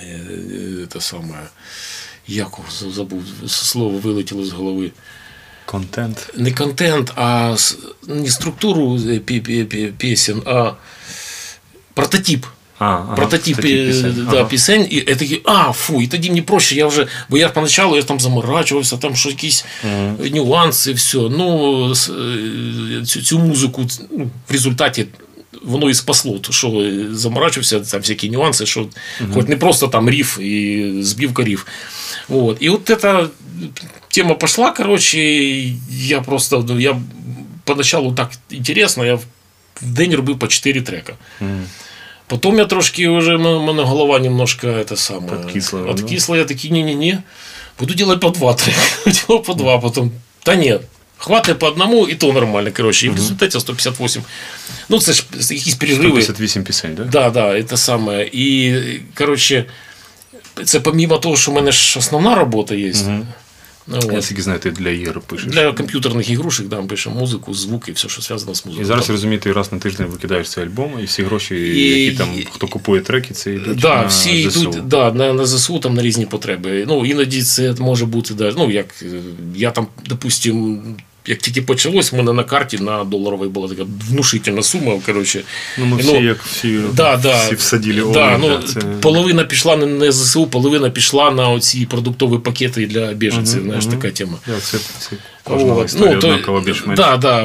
е... те саме, як забув, слово вилетіло з голови. Контент. Не контент, а не структуру пісень, а прототип. А, прототип ага, пісень, да, ага. пісень, і я такий, а, фу, і тоді мені проще, я вже, бо я поначалу я там заморачувався, там що якісь mm-hmm. нюанси, все, ну, цю, цю музику ну, в результаті воно і спасло, що заморачувався, там всякі нюанси, що mm-hmm. хоч не просто там ріф і збивка ріф, вот, і от ця тема пішла, коротше, я просто, я поначалу так інтересно, я в день робив по чотири трека. Mm-hmm. Потім я трошки вже, в мене голова немножко відкисла, я такий, ні-ні-ні, буду робити по два треки, по два, потім, та ні, хватить по одному, і то нормально, коротше, і в результаті сто п'ятдесят вісім, ну це ж якісь перериви. сто п'ятдесят вісім пісень, так? Да? Так, да, да, це саме, і, коротше, це помимо того, що в мене ж основна робота є. Угу. Ну, я тільки знаю, ти для ігор пишеш. Для комп'ютерних ігрушок, да, ми пишемо музику, звуки, все, що зв'язано з музикою. І зараз, розумієте, раз на тиждень викидаєш цей альбом, і всі гроші, і... які там, хто купує треки, це йдуть да, на всі ЗСУ. Йдуть, да, на, на ЗСУ, там, на різні потреби. Ну, іноді це може бути, да, ну, як, я там, допустим, як тільки почалось, в мене на карті на доларовій була така внушительна сума, коротше. Ну, ми всі, ну, як всі, да, да, всі всадили овні. Да, ну, це... Половина пішла на ЗСУ, половина пішла на оці продуктові пакети для біженців, угу, знаєш, угу. така тема. Да, це, це кожна історія ну, однакова більш-менш. Да, да,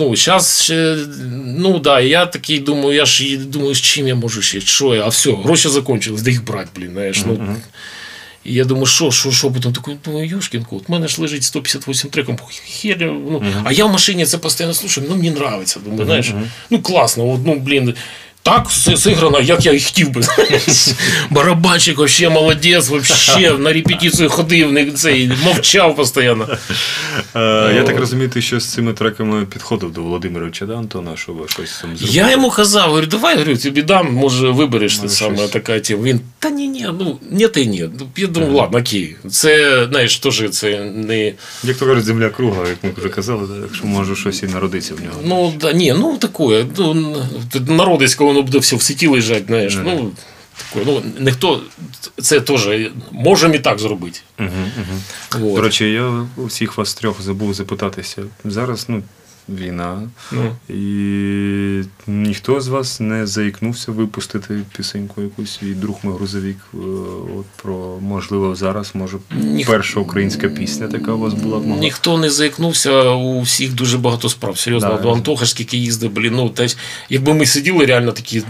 ну, зараз ще, ну, да, я такий думаю, я ж думаю, з чим я можу ще, що я, а все, гроші закінчились, де їх брати, блін, знаєш, угу. ну. І я думаю, що, що, що, потім такий, ну, Юшкін, от в мене ж лежить сто п'ятдесят вісім треком, хер, ну, uh-huh. а я в машині це постійно слушаю, ну, мені подобається, думаю, uh-huh. знаєш, ну, класно, от, ну, блін, так зіграно, як я і хотів би, знаєш, барабанщик, вообще молодець, вообще, на репетицію ходив, не цей, мовчав постійно. Я так розумію, ти що з цими треками підходив до Володимировича, да, Антона, щоб щось там зробити? Я йому казав, говорю, давай, говорю, тобі дам, може, вибереш ти саме така тема. Він, та ні-ні, ну, ні та й ні. Я думаю, ладно, окей, це, знаєш, теж це не... Як то кажуть, земля круга, як ми вже казали, якщо може щось і народиться в нього. Ну, да, ні, ну, таке, народись, коли воно буде все в сіті лежать, знаєш, mm-hmm. ну, таке, ну, ніхто, це теж, можемо і так зробити. Угу, угу. Вот. До речі, я у всіх вас трьох забув запитатися, зараз, ну, війна, mm. і ніхто з вас не заїкнувся випустити пісеньку якусь «І друг мій грузовик», от про, можливо, зараз, може, Ніх... перша українська пісня така у вас була? Могла? Ніхто не заїкнувся, у всіх дуже багато справ, серйозно, до да, Антоха, скільки їздив, блін, ну, теж, якби ми сиділи реально такі,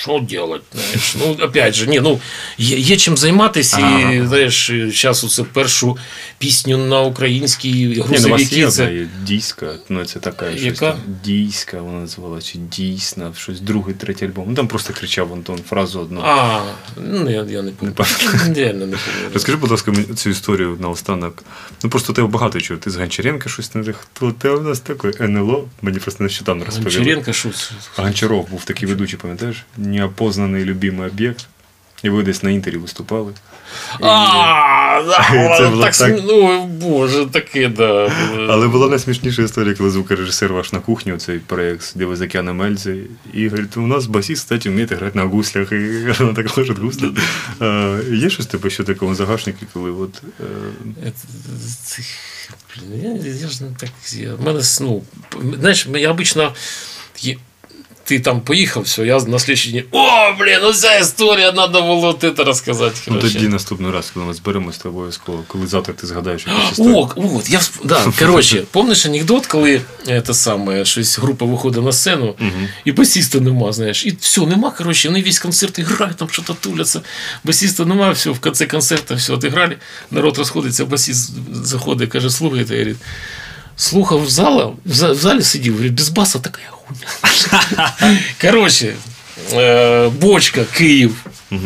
що делать, знаєш, ну, опять же, ні, ну, є, є чим займатися, ага. і, знаєш, зараз оце першу пісню на українській грузовики. Ну, це... Дійська, ну, це така, яка? Щось там, дійська вона називала, чи дійсна, щось, другий, третій альбом, ну, там просто кричав Антон фразу одну. А, ну, я, я не пам'ятаю. Розкажи, будь ласка, цю історію наостанок, ну, просто тебе багато чого, ти з Гончаренка щось, ти у нас такий НЛО, мені просто нещодавно розповіли. Гончаренка щось? Гончаров був такий ведучий, пам'ятаєш? Неопознаний любимий об'єкт. І ви десь на інтері виступали. А, так, ну, боже, таке, да. Але була найсмішніша історія, коли звукорежисер ваш на кухні, цей проєкт, де ви з океаном Ельзи, і говорить, у нас басіст, кстати, вміє грати на гуслях, і вона так лежить гусля. Є щось тебе ще такому загашнику, коли от... Я ж не так... У мене, ну, знаєш, я обично... Ти там поїхав, все, я на слідчий день, о, блін, оця історія, треба було ти це розказати. Ну, тоді наступний раз, коли ми зберемося з тобою, коли завтра ти згадаєш якусь історію. О, от, я, да, коротше, пам'ятаєш анекдот, коли це саме, щось група виходить на сцену, угу. і басіста нема, знаєш, і все, нема, коротше, вони весь концерт грають, там щось туляться, басіста нема, все, в кінці концерту, все, отіграли, народ розходиться, басіст заходить, каже, слухайте, говорить, слухав в залі, в залі сидів, говорить, без баса така хуйня. Короче, э, бочка, Київ. Угу.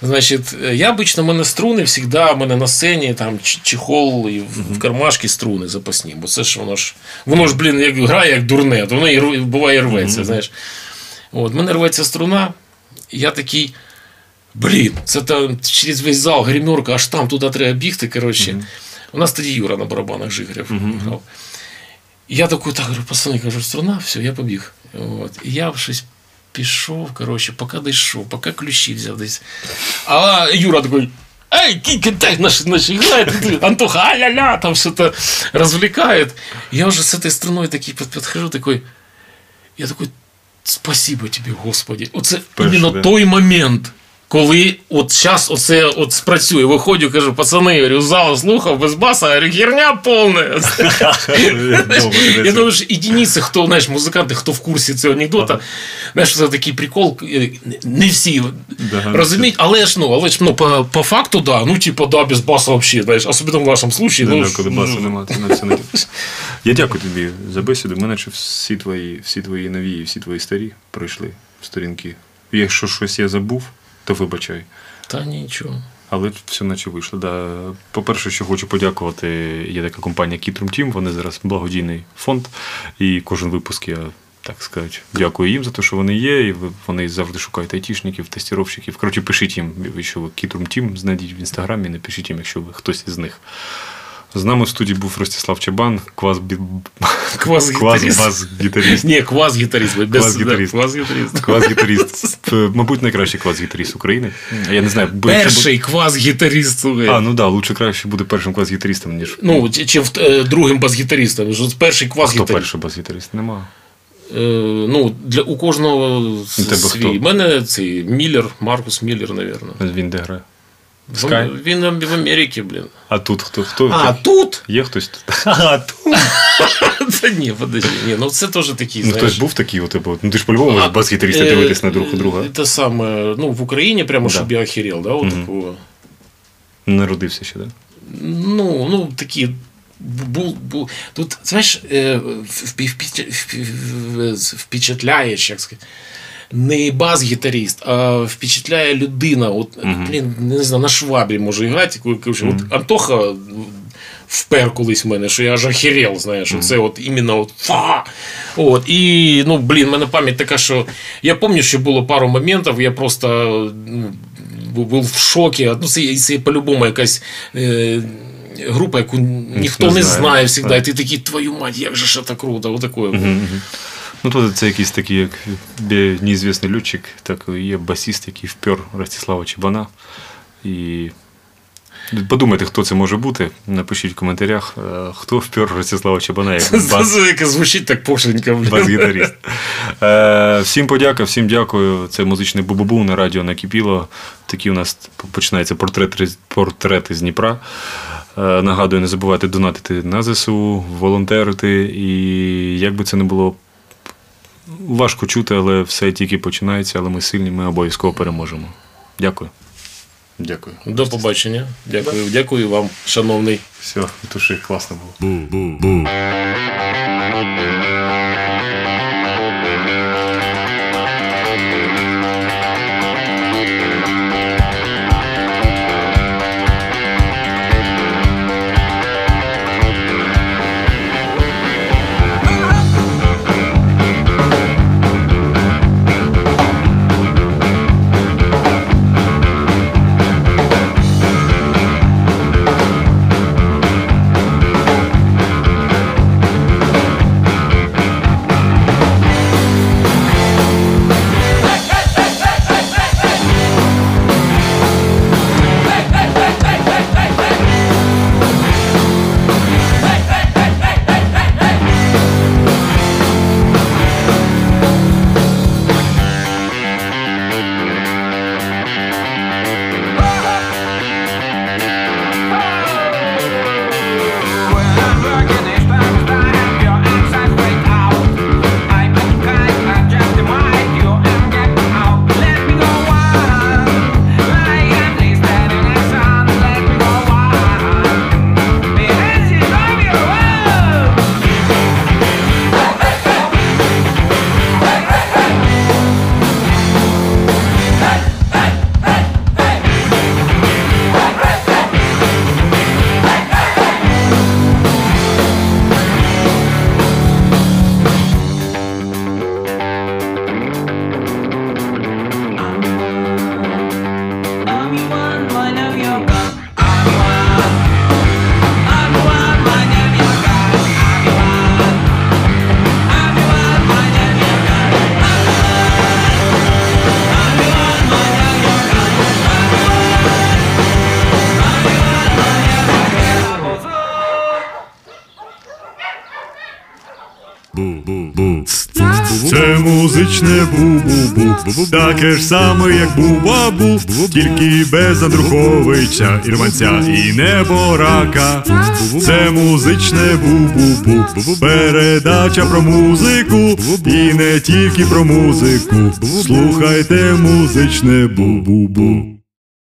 Значит, я обычно, у меня струны всегда, у меня на сцене там чехол и в кармашке струны запасні, бо це ж воно ж, воно ж, блін, як грає, як дурне, то воно і буває рветься, mm-hmm. знаєш. От, мене рветься струна, і я такий, блін, це там через весь зал, гримерка, аж там, туди треба бігти, коротше. Mm-hmm. У нас тоді Юра на барабанах Жигарів mm-hmm. грав. І я такий, так, говорю, пацани, кажу, струна, все, я побіг. От, і я щось пішов, коротше, поки дійшов, поки ключі взяв десь. А Юра такий, ей, кінь-кінь-тай, наші грають, Антоха, а-ля-ля, там що-то розвлікає. Я вже з цією струною такий підхожу, такий, я такий, спасибо тобі, Господи. Оце іменно той момент, коли от зараз оце от спрацює. Виходжу, кажу, пацани, говорю, зал слухав, без баса, говорю, херня повна. Я думаю, що єдиниці, хто, знаєш, музиканти, хто в курсі цього анекдота, знаєш, це такий прикол, не всі розуміють, але ж, ну, але ж, ну, по факту, да, ну, типу, да, без баса взагалі, знаєш, особливо в вашому случаї. Да, коли баса немає, то на все не діє. Я дякую тобі за бесіду, мене, що всі твої, всі твої нові і всі твої старі пройшли сторінки. Якщо щось я забув, то вибачай. Та нічого. Але все наче вийшло. Да. По-перше, що хочу подякувати, є така компанія Kitrum Team, вони зараз благодійний фонд, і кожен випуск я, так сказати, дякую їм за те, що вони є, і вони завжди шукають айтішників, тестіровщиків. Коротше, пишіть їм, якщо ви Kitrum Team, знайдіть в Інстаграмі, напишіть їм, якщо ви хтось із них. З нами в студії був Ростислав Чабан, квас-гітаріст. Ні, квас-гітаріст. Квас-гітаріст. Мабуть, найкращий квас-гітаріст України. Я не знаю, перший квас-гітаріст. А, ну да, лучше краще буде першим квас-гітарістом, ніж... Ну, чим другим бас-гітарістом. Перший квас-гітаріст. Хто перший бас-гітаріст? Нема. Ну, для у кожного свій. У мене цей Міллер, Маркус Міллер, напевно. Він де грає? Він, він в Америці, блін. А тут хто? хто? А, тут? Є хтось тут? А, тут? Та ні, подожди. Ні, ну це теж такий, знаєш. Ну, хтось був такий, от, ну ти ж по-любому бас-гітариста дивитись на друг у друга. Те саме, ну, в Україні прямо, щоб я охерел, да, от такого. Народився ще, да? Ну, ну, такі, тут, знаєш, впечатляєш, як сказати. Не бас-гітаріст, а впечатляє людина. От, mm-hmm. блін, не знаю, на швабрі може грати. Mm-hmm. От Антоха впер колись в мене, що я аж охерел, знаєш, mm-hmm. це от іменно от фа. От, і, ну, блін, в мене пам'ять така, що я пам'ятаю, що було пару моментів, я просто ну, був в шокі. Ну, це, це по-любому якась е- група, яку ніхто не, не знає завжди. І ти такий, твою мать, як же ж це круто, отаке. Mm-hmm. Ну, тут це якийсь такий, як неізвісний льотчик, так і є басіст, який впер Ростислава Чабана. І подумайте, хто це може бути. Напишіть в коментарях, хто впер Ростислава Чабана як бас. Це як звучить так пошленько. Бас-гітаріст. Всім подяка, всім дякую. Це музичний бубубу на радіо Накипіло. Такі у нас починається портрети з Дніпра. Нагадую, не забувайте донатити на ЗСУ, волонтерити. І як би це не було важко чути, але все тільки починається, але ми сильні, ми обов'язково переможемо. Дякую. Дякую. До побачення. Дякую. Да. Дякую вам, шановний. Все, туши, класно було. Бу-бу-бу. бу-бу-бу. Це музичне бу-бу-бу, таке ж саме, як бу-ба-бу, тільки без Андруховича, Ірванця і Неборака. Це музичне бу-бу-бу, передача про музику, і не тільки про музику. Слухайте музичне бу-бу-бу.